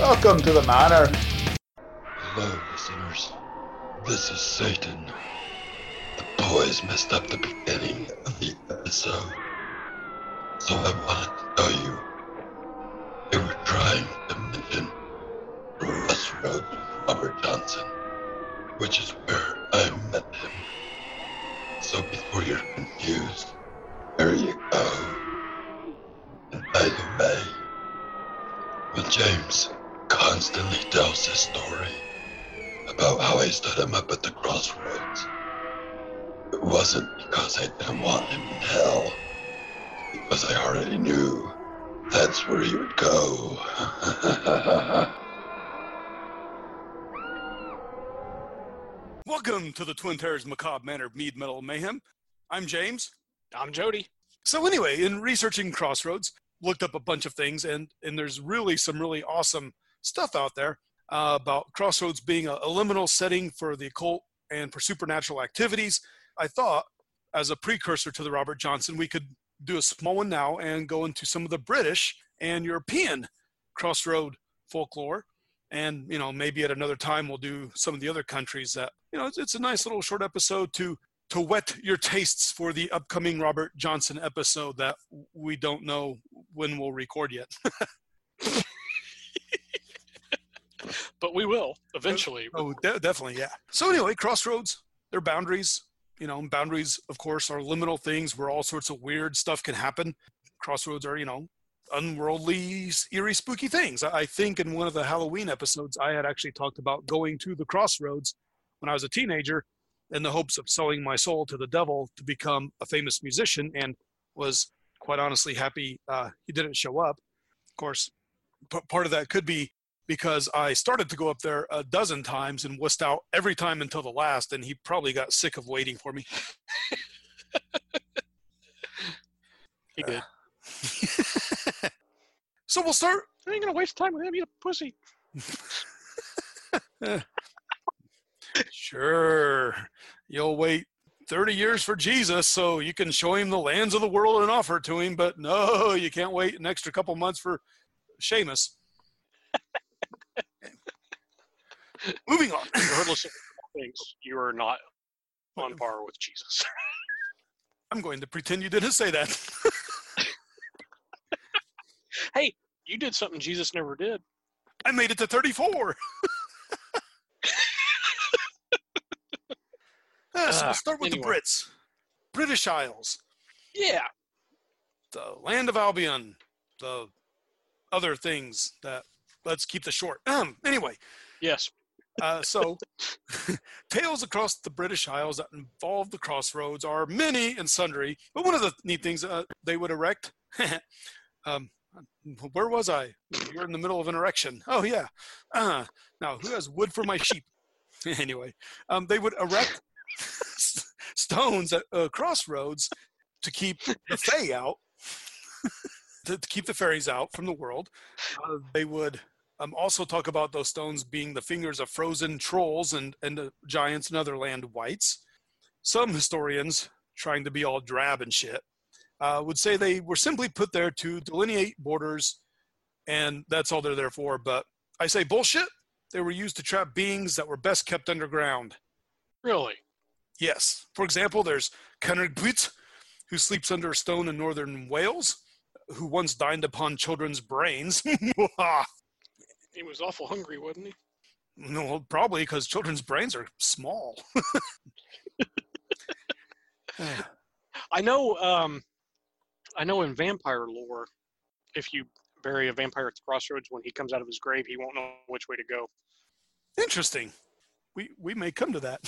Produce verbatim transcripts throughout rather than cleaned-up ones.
Welcome to the manor. Hello, listeners. This is Satan. The boys messed up the beginning of the episode, so I wanted to tell you they were trying to mention the Crossroads of Robert Johnson, which is where I met him. So before you're confused, there you go. And by the way, when James constantly tells his story about how I stood him up at the crossroads, it wasn't because I didn't want him in hell, because I already knew that's where he would go. Welcome to the Twin Terrors Macabre Manor Mead Metal Mayhem. I'm James. I'm Jody. So anyway, in researching Crossroads, looked up a bunch of things, and, and there's really some really awesome stuff out there uh, about Crossroads being a, a liminal setting for the occult and for supernatural activities. I thought, as a precursor to the Robert Johnson, we could do a small one now and go into some of the British and European crossroad folklore. And, you know, maybe at another time we'll do some of the other countries that, you know, it's, it's a nice little short episode to to whet your tastes for the upcoming Robert Johnson episode that we don't know when we'll record yet. But we will, eventually. Oh, de- definitely, yeah. So anyway, crossroads, their boundaries, you know, boundaries, of course, are liminal things where all sorts of weird stuff can happen. Crossroads are, you know, unworldly, eerie, spooky things. I think in one of the Halloween episodes, I had actually talked about going to the crossroads when I was a teenager in the hopes of selling my soul to the devil to become a famous musician, and was quite honestly happy uh, he didn't show up. Of course, p- part of that could be because I started to go up there a dozen times and wussed out every time until the last, and he probably got sick of waiting for me. He did. Uh, so we'll start. I ain't going to waste time with him. He's a pussy. uh. Sure, you'll wait thirty years for Jesus so you can show him the lands of the world and offer it to him, but no, you can't wait an extra couple months for Seamus. Moving on. Regardless of things, you are not on par with Jesus. I'm going to pretend you didn't say that. Hey, you did something Jesus never did. I made it to thirty-four. Uh, so we'll start with anyway. The Brits. British Isles. Yeah. The land of Albion. The other things that, let's keep the short. Um, anyway. Yes. uh, so, tales across the British Isles that involve the crossroads are many and sundry. But one of the neat things uh, they would erect. um, where was I? You're in the middle of an erection. Oh, yeah. Uh, now, who has wood for my sheep? Anyway. Um, they would erect stones at uh, crossroads to keep the fae out, to, to keep the fairies out from the world. Uh, they would um, also talk about those stones being the fingers of frozen trolls and, and uh, giants and other land wights. Some historians, trying to be all drab and shit, uh, would say they were simply put there to delineate borders, and that's all they're there for. But I say bullshit. They were used to trap beings that were best kept underground. Really? Yes. For example, there's Kenrig Blitz, who sleeps under a stone in northern Wales, who once dined upon children's brains. He was awful hungry, wasn't he? No, probably because children's brains are small. I know. Um, I know in vampire lore, if you bury a vampire at the crossroads, when he comes out of his grave, he won't know which way to go. Interesting. We we may come to that.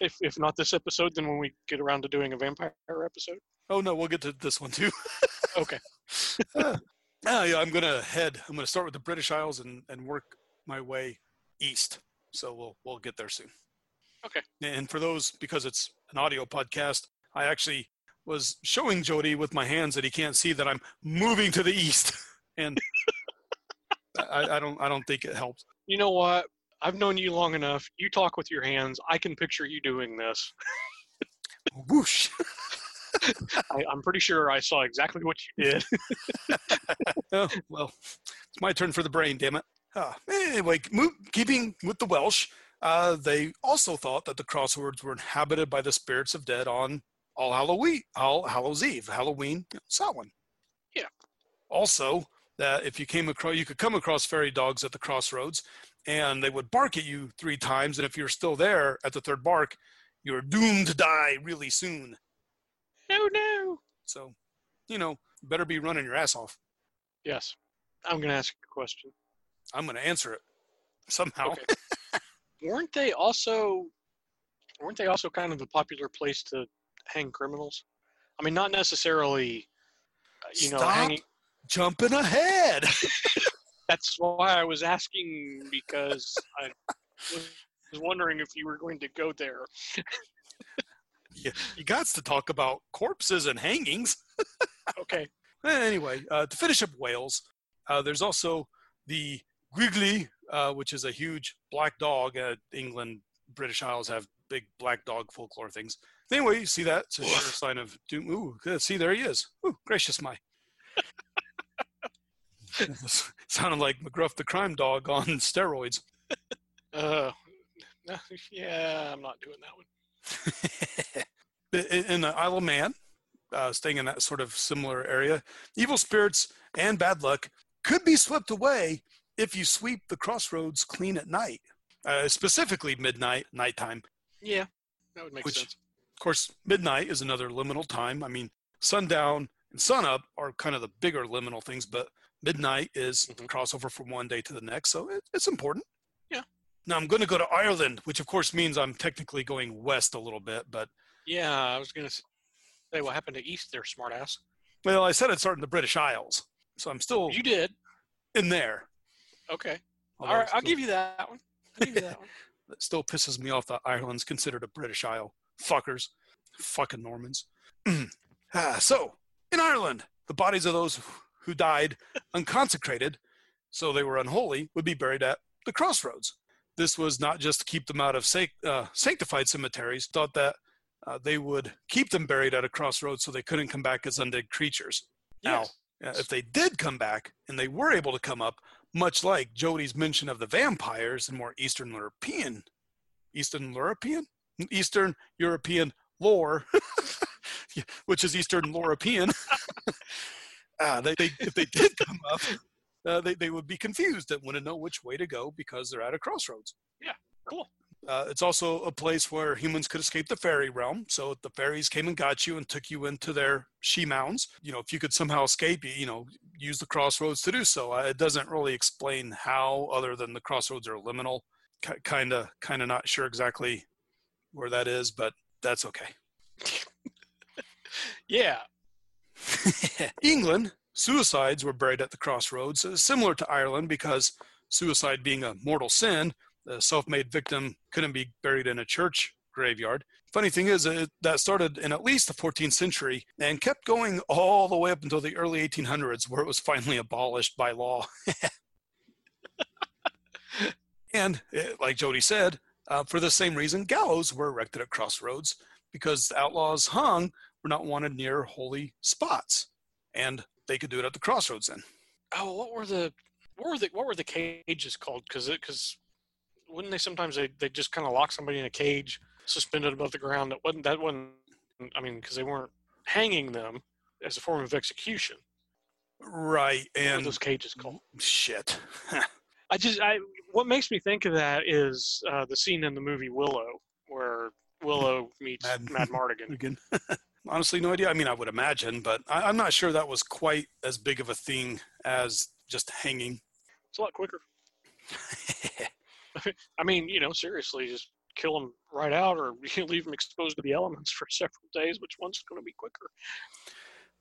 if if not this episode, then when we get around to doing a vampire episode. Oh no, we'll get to this one too. Okay. uh, yeah, I'm gonna head. I'm gonna start with the British Isles and, and work my way east. So we'll we'll get there soon. Okay. And for those, because it's an audio podcast, I actually was showing Jody with my hands that he can't see that I'm moving to the east, and I, I don't I don't think it helps. You know what? I've known you long enough. You talk with your hands. I can picture you doing this. Whoosh. I, I'm pretty sure I saw exactly what you did. Oh, well, it's my turn for the brain, damn it. Uh, anyway, keeping with the Welsh, uh, they also thought that the crosswords were inhabited by the spirits of dead on All Halloween, All Hallows Eve, Halloween, Samhain. Yeah. Also, that if you came across, you could come across fairy dogs at the crossroads, and they would bark at you three times. And if you're still there at the third bark, you're doomed to die really soon. Oh no! So, you know, better be running your ass off. Yes. I'm going to ask a question. I'm going to answer it somehow. Okay. weren't they also, weren't they also kind of a popular place to hang criminals? I mean, not necessarily, you know, Stop hanging. Jumping ahead. That's why I was asking, because I was wondering if you were going to go there. Yeah, you got to talk about corpses and hangings. Okay. Anyway, uh, to finish up Wales, uh, there's also the Gwyllgi, uh, which is a huge black dog. Uh, England, British Isles have big black dog folklore things. Anyway, you see that? It's a sure sign of doom. Ooh, good. See, there he is. Ooh, gracious my. Sounded like McGruff the crime dog on steroids. Uh, yeah, I'm not doing that one. In the Isle of Man, uh, staying in that sort of similar area, evil spirits and bad luck could be swept away if you sweep the crossroads clean at night, uh, specifically midnight, nighttime. Yeah, that would make which, sense. Of course, midnight is another liminal time. I mean, sundown and sunup are kind of the bigger liminal things, but midnight is mm-hmm. crossover from one day to the next, so it, it's important. Yeah. Now, I'm going to go to Ireland, which, of course, means I'm technically going west a little bit, but... Yeah, I was going to say, what happened to east there, smartass? Well, I said I'd start in the British Isles, so I'm still... You did. In there. Okay. Although All right, still, I'll give you that one. I'll give you that one. It still pisses me off that Ireland's considered a British Isle. Fuckers. Fucking Normans. ah, so, in Ireland, the bodies of those who died unconsecrated, so they were unholy, would be buried at the crossroads. This was not just to keep them out of sac- uh, sanctified cemeteries, thought that uh, they would keep them buried at a crossroads so they couldn't come back as undead creatures. Yes. Now, uh, if they did come back and they were able to come up, much like Jody's mention of the vampires in more Eastern European, Eastern European? Eastern European lore, which is Eastern European, uh, they, they, if they did come up, Uh, they, they would be confused and want to know which way to go because they're at a crossroads. Yeah, cool. Uh, it's also a place where humans could escape the fairy realm. So if the fairies came and got you and took you into their she-mounds, you know, if you could somehow escape, you, you know, use the crossroads to do so. Uh, it doesn't really explain how, other than the crossroads are liminal. K- kind of, kind of not sure exactly where that is, but that's okay. Yeah. England. Suicides were buried at the crossroads, uh, similar to Ireland, because suicide being a mortal sin, the self-made victim couldn't be buried in a church graveyard. Funny thing is, uh, that started in at least the fourteenth century and kept going all the way up until the early eighteen hundreds, where it was finally abolished by law. And, it, like Jody said, uh, for the same reason, gallows were erected at crossroads, because outlaws hung were not wanted near holy spots. And they could do it at the crossroads then. Oh, what were the what were the what were the cages called? Because because wouldn't they sometimes they they just kind of lock somebody in a cage suspended above the ground? That wasn't that wasn't. I mean, because they weren't hanging them as a form of execution. Right. And what were those cages called? Shit. I just I what makes me think of that is uh, the scene in the movie Willow where Willow meets Mad, Mad Mardigan. Honestly, no idea. I mean, I would imagine, but I, I'm not sure that was quite as big of a thing as just hanging. It's a lot quicker. I mean, you know, seriously, just kill them right out or leave them exposed to the elements for several days. Which one's going to be quicker?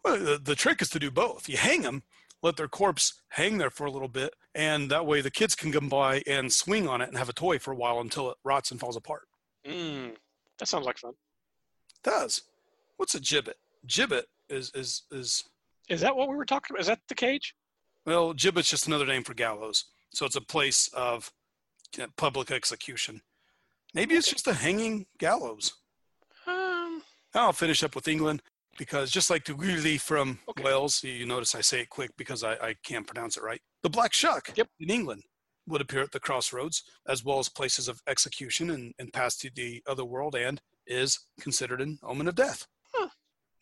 Well, the, the trick is to do both. You hang them, let their corpse hang there for a little bit, and that way the kids can come by and swing on it and have a toy for a while until it rots and falls apart. Mm, that sounds like fun. It does. What's a gibbet? Gibbet is, is is is that what we were talking about? Is that the cage? Well, gibbet's just another name for gallows. So it's a place of you know, public execution. Maybe okay. It's just a hanging gallows. Um. I'll finish up with England. because just like the Gwyllgi from okay. Wales, you notice I say it quick because I, I can't pronounce it right. The black shuck yep. in England would appear at the crossroads, as well as places of execution and, and pass to the other world, and is considered an omen of death. Huh.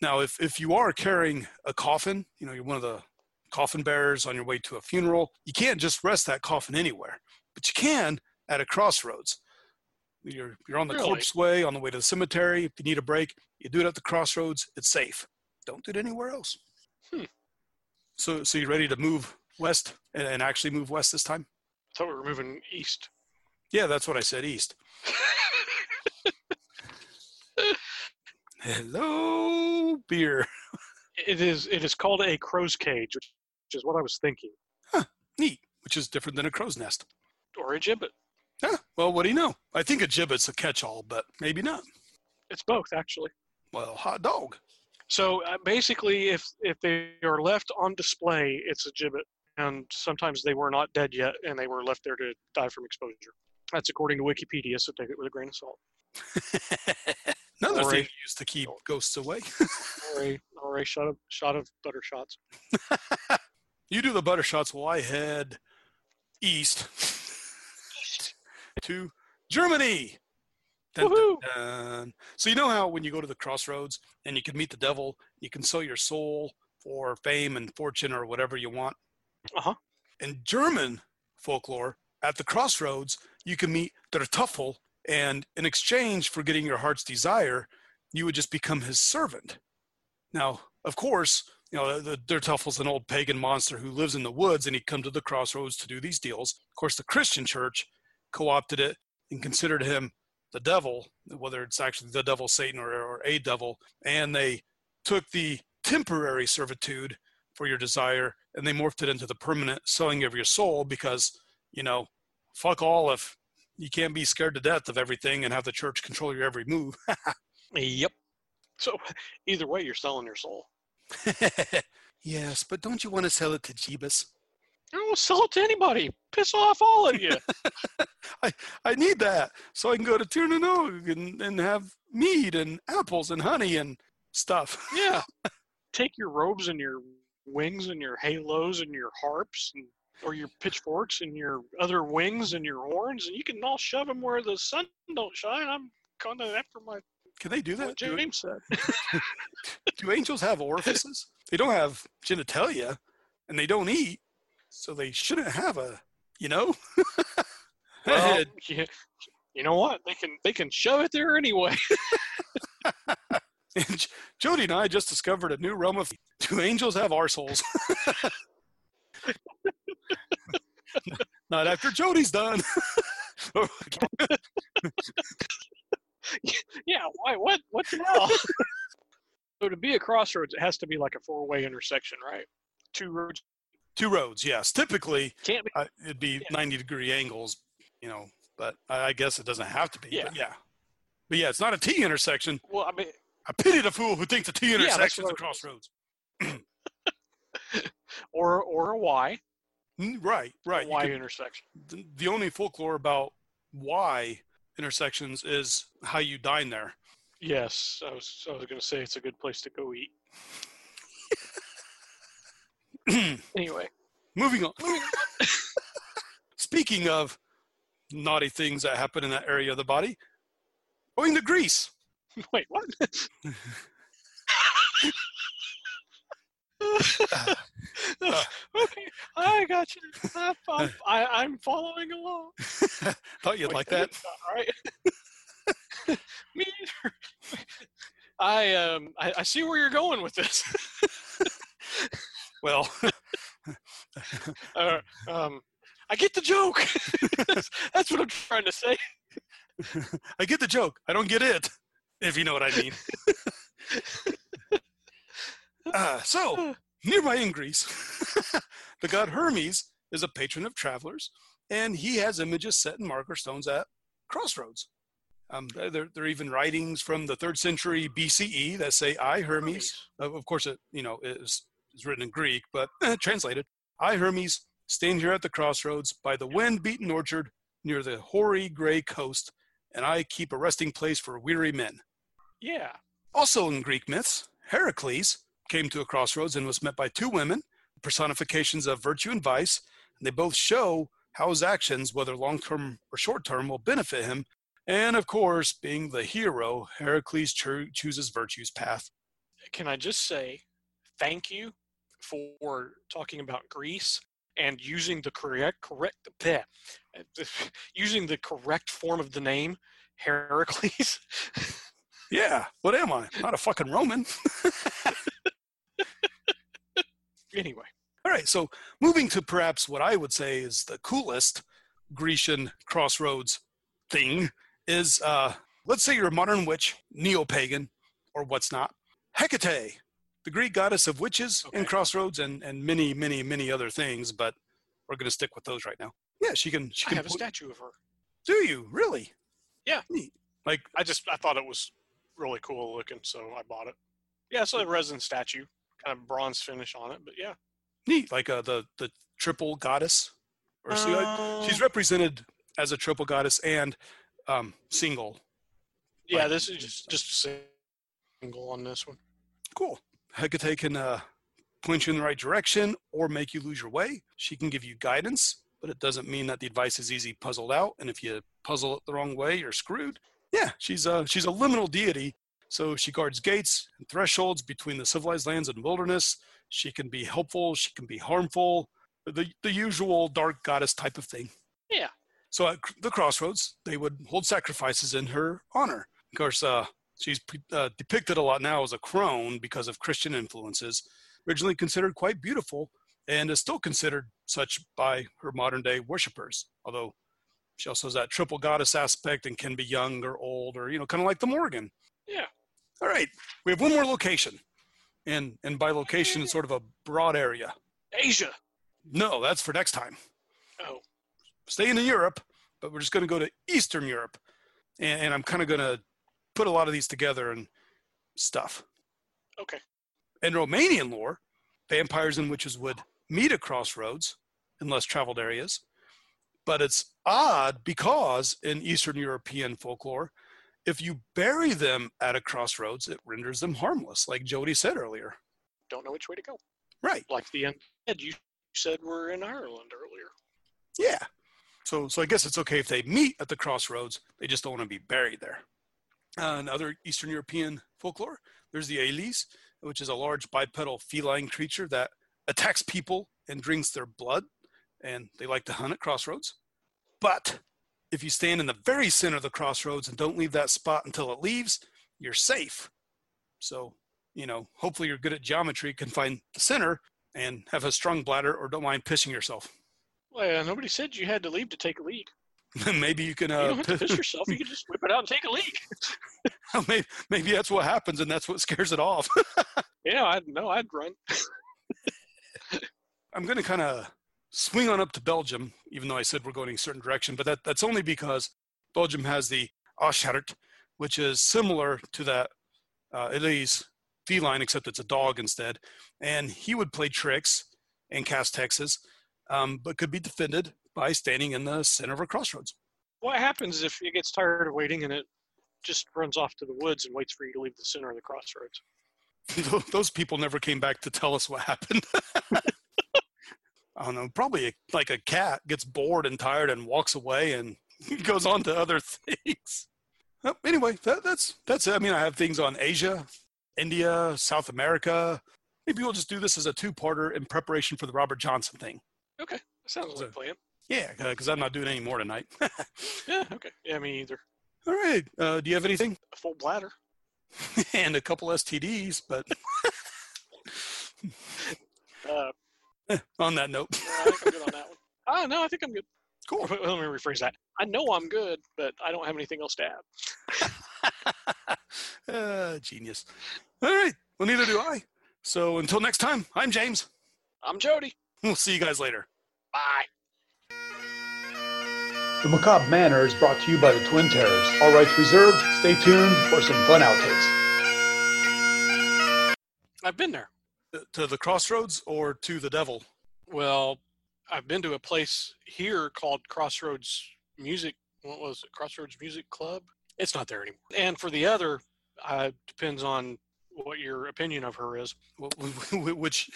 Now, if, if you are carrying a coffin, you know, you're one of the coffin bearers on your way to a funeral, you can't just rest that coffin anywhere, but you can at a crossroads. You're you're on the really? corpse way, on the way to the cemetery. If you need a break, you do it at the crossroads. It's safe. Don't do it anywhere else. Hmm. So so you ready to move west and, and actually move west this time? I thought we were moving east. Yeah, that's what I said, east. Hello, beer. It is it is called a crow's cage, which is what I was thinking. Huh, neat, which is different than a crow's nest. Or a gibbet. Yeah, well, what do you know? I think a gibbet's a catch-all, but maybe not. It's both, actually. Well, hot dog. So uh, basically, if if they are left on display, it's a gibbet. And sometimes they were not dead yet, and they were left there to die from exposure. That's according to Wikipedia, so take it with a grain of salt. Another or thing a, used to keep ghosts away. or, a, or a shot of, shot of butter shots. You do the butter shots while I head east. East. To Germany. Dun, dun, dun. So you know how when you go to the crossroads and you can meet the devil, you can sell your soul for fame and fortune or whatever you want? Uh-huh. In German folklore, at the crossroads, you can meet der Teufel, and in exchange for getting your heart's desire, you would just become his servant. Now, of course, you know, the der Teufel's an old pagan monster who lives in the woods, and he'd come to the crossroads to do these deals. Of course, the Christian church co-opted it and considered him the devil, whether it's actually the devil, Satan, or, or a devil, and they took the temporary servitude for your desire, and they morphed it into the permanent selling of your soul because, you know, fuck all if you can't be scared to death of everything and have the church control your every move. Yep. So either way, you're selling your soul. Yes, but don't you want to sell it to Jeebus? I don't want to sell it to anybody. Piss off all of you. I I need that so I can go to Tirnanog and, and have mead and apples and honey and stuff. Yeah. Take your robes and your wings and your halos and your harps and or your pitchforks and your other wings and your horns, and you can all shove them where the sun don't shine. I'm going to after my... Can they do that? James said. Do angels have orifices? They don't have genitalia, and they don't eat, so they shouldn't have a, you know? Well, yeah, you know what? They can they can shove it there anyway. And Jody and I just discovered a new realm of... Do angels have arseholes? Not after Jody's done. Yeah, why? What? What the hell? So to be a crossroads, it has to be like a four-way intersection, right? Two roads. Two roads, yes. Typically, Can't be. Uh, it'd be ninety-degree yeah. angles, you know. But I, I guess it doesn't have to be. Yeah. But yeah. But yeah, it's not a T intersection. Well, I mean. I pity the fool who thinks the T intersection is a crossroads. or or a Y. Right, right. A Y can, intersection. The, the only folklore about Y intersections is how you dine there. Yes, I was I was going to say it's a good place to go eat. Anyway. Moving on. Moving on. Speaking of naughty things that happen in that area of the body, going to Greece. Wait, what? uh, uh, okay, I got you. I, I, I, I'm following along. Thought you'd Wait, like that. All right. Me either. I, um, I, I see where you're going with this. Well. uh, um, I get the joke. that's, that's what I'm trying to say. I get the joke. I don't get it. If you know what I mean. uh, so, nearby in Greece, the god Hermes is a patron of travelers, and he has images set in marker stones at crossroads. Um, there are even writings from the third century B C E that say, I, Hermes, Hermes. Uh, of course, it you know is, is written in Greek, but uh, translated, I, Hermes, stand here at the crossroads by the wind-beaten orchard near the hoary gray coast, and I keep a resting place for weary men. Yeah. Also in Greek myths, Heracles came to a crossroads and was met by two women, personifications of virtue and vice, and they both show how his actions, whether long-term or short-term, will benefit him. And of course, being the hero, Heracles cho- chooses virtue's path. Can I just say thank you for talking about Greece and using the correct correct bleh, using the correct form of the name Heracles. Yeah, what am I? Not a fucking Roman. Anyway. All right, so moving to perhaps what I would say is the coolest Grecian crossroads thing is, uh, let's say you're a modern witch, neo-pagan, or what's not. Hecate, the Greek goddess of witches okay. and crossroads and, and many, many, many other things, but we're going to stick with those right now. Yeah, she can... She I can have po- a statue of her. Do you? Really? Yeah. Neat. Like, I just, I thought it was really cool looking, so I bought it. Yeah, it's a resin statue, kind of bronze finish on it, but yeah. Neat. Like uh, the, the triple goddess. Or so uh, she's represented as a triple goddess and um, single. Yeah, like, this is just, just single on this one. Cool. Hecate can uh, point you in the right direction or make you lose your way. She can give you guidance, but it doesn't mean that the advice is easy puzzled out. And if you puzzle it the wrong way, you're screwed. Yeah, she's a, she's a liminal deity. So she guards gates and thresholds between the civilized lands and wilderness. She can be helpful. She can be harmful. The, the usual dark goddess type of thing. Yeah. So at the crossroads, they would hold sacrifices in her honor. Of course, uh, she's uh, depicted a lot now as a crone because of Christian influences, originally considered quite beautiful and is still considered such by her modern-day worshipers, although she also has that triple goddess aspect and can be young or old or, you know, kind of like the Morgan. Yeah. All right. We have one more location. And and by location, it's sort of a broad area. Asia. No, that's for next time. Oh. Staying in Europe, but we're just going to go to Eastern Europe. And, and I'm kind of going to put a lot of these together and stuff. Okay. In Romanian lore, vampires and witches would meet at crossroads in less traveled areas. But it's odd because in Eastern European folklore, if you bury them at a crossroads, it renders them harmless, like Jody said earlier. Don't know which way to go. Right. Like the undead you said were in Ireland earlier. Yeah. So so I guess it's okay if they meet at the crossroads. They just don't want to be buried there. Uh, in other Eastern European folklore, there's the Ailes, which is a large bipedal feline creature that attacks people and drinks their blood, and they like to hunt at crossroads. But if you stand in the very center of the crossroads and don't leave that spot until it leaves, you're safe. So, you know, hopefully you're good at geometry, can find the center and have a strung bladder or don't mind pissing yourself. Well, yeah, nobody said you had to leave to take a leak. Maybe you can... Uh, you don't have to piss yourself. You can just whip it out and take a leak. maybe, maybe that's what happens and that's what scares it off. Yeah, I'd, no, I'd run. I'm going to kind of... swing on up to Belgium, even though I said we're going in a certain direction, but that, that's only because Belgium has the Ashert, which is similar to that uh, Elise feline, except it's a dog instead. And he would play tricks and cast hexes, um, but could be defended by standing in the center of a crossroads. What happens if it gets tired of waiting and it just runs off to the woods and waits for you to leave the center of the crossroads? Those people never came back to tell us what happened. I don't know, probably a, like a cat gets bored and tired and walks away and goes on to other things. Well, anyway, that, that's that's it. I mean, I have things on Asia, India, South America. Maybe we'll just do this as a two-parter in preparation for the Robert Johnson thing. Okay. That sounds so, like a plan. Yeah, because I'm not doing any more tonight. Yeah, okay. Yeah, me either. All right. Uh, do you have anything? A full bladder. And a couple S T Ds, but... uh on that note. Yeah, I think I'm good on that one. Oh, no, I think I'm good. Cool. Let me rephrase that. I know I'm good, but I don't have anything else to add. uh, genius. All right. Well, neither do I. So until next time, I'm James. I'm Jody. We'll see you guys later. Bye. The Macabre Manor is brought to you by the Twin Terrors. All rights reserved. Stay tuned for some fun outtakes. I've been there. To the crossroads or to the devil? Well, I've been to a place here called Crossroads Music. What was it? Crossroads Music Club? It's not there anymore. And for the other, uh, depends on what your opinion of her is, which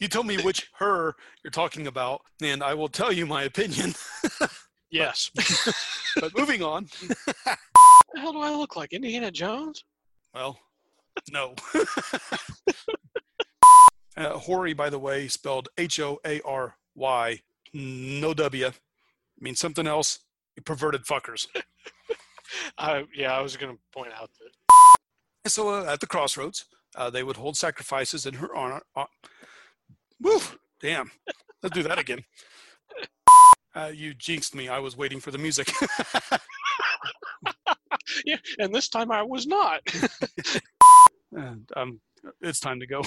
you told me which her you're talking about, and I will tell you my opinion. Yes. But moving on. What the hell do I look like? Indiana Jones? Well, no. uh, Hori, by the way, spelled H O A R Y, no W. Means something else. You perverted fuckers. uh, yeah, I was going to point out that. And so uh, at the crossroads, uh, they would hold sacrifices in her honor. Uh, woo! Damn. Let's do that again. Uh, you jinxed me. I was waiting for the music. Yeah, and this time I was not. And, um, it's time to go.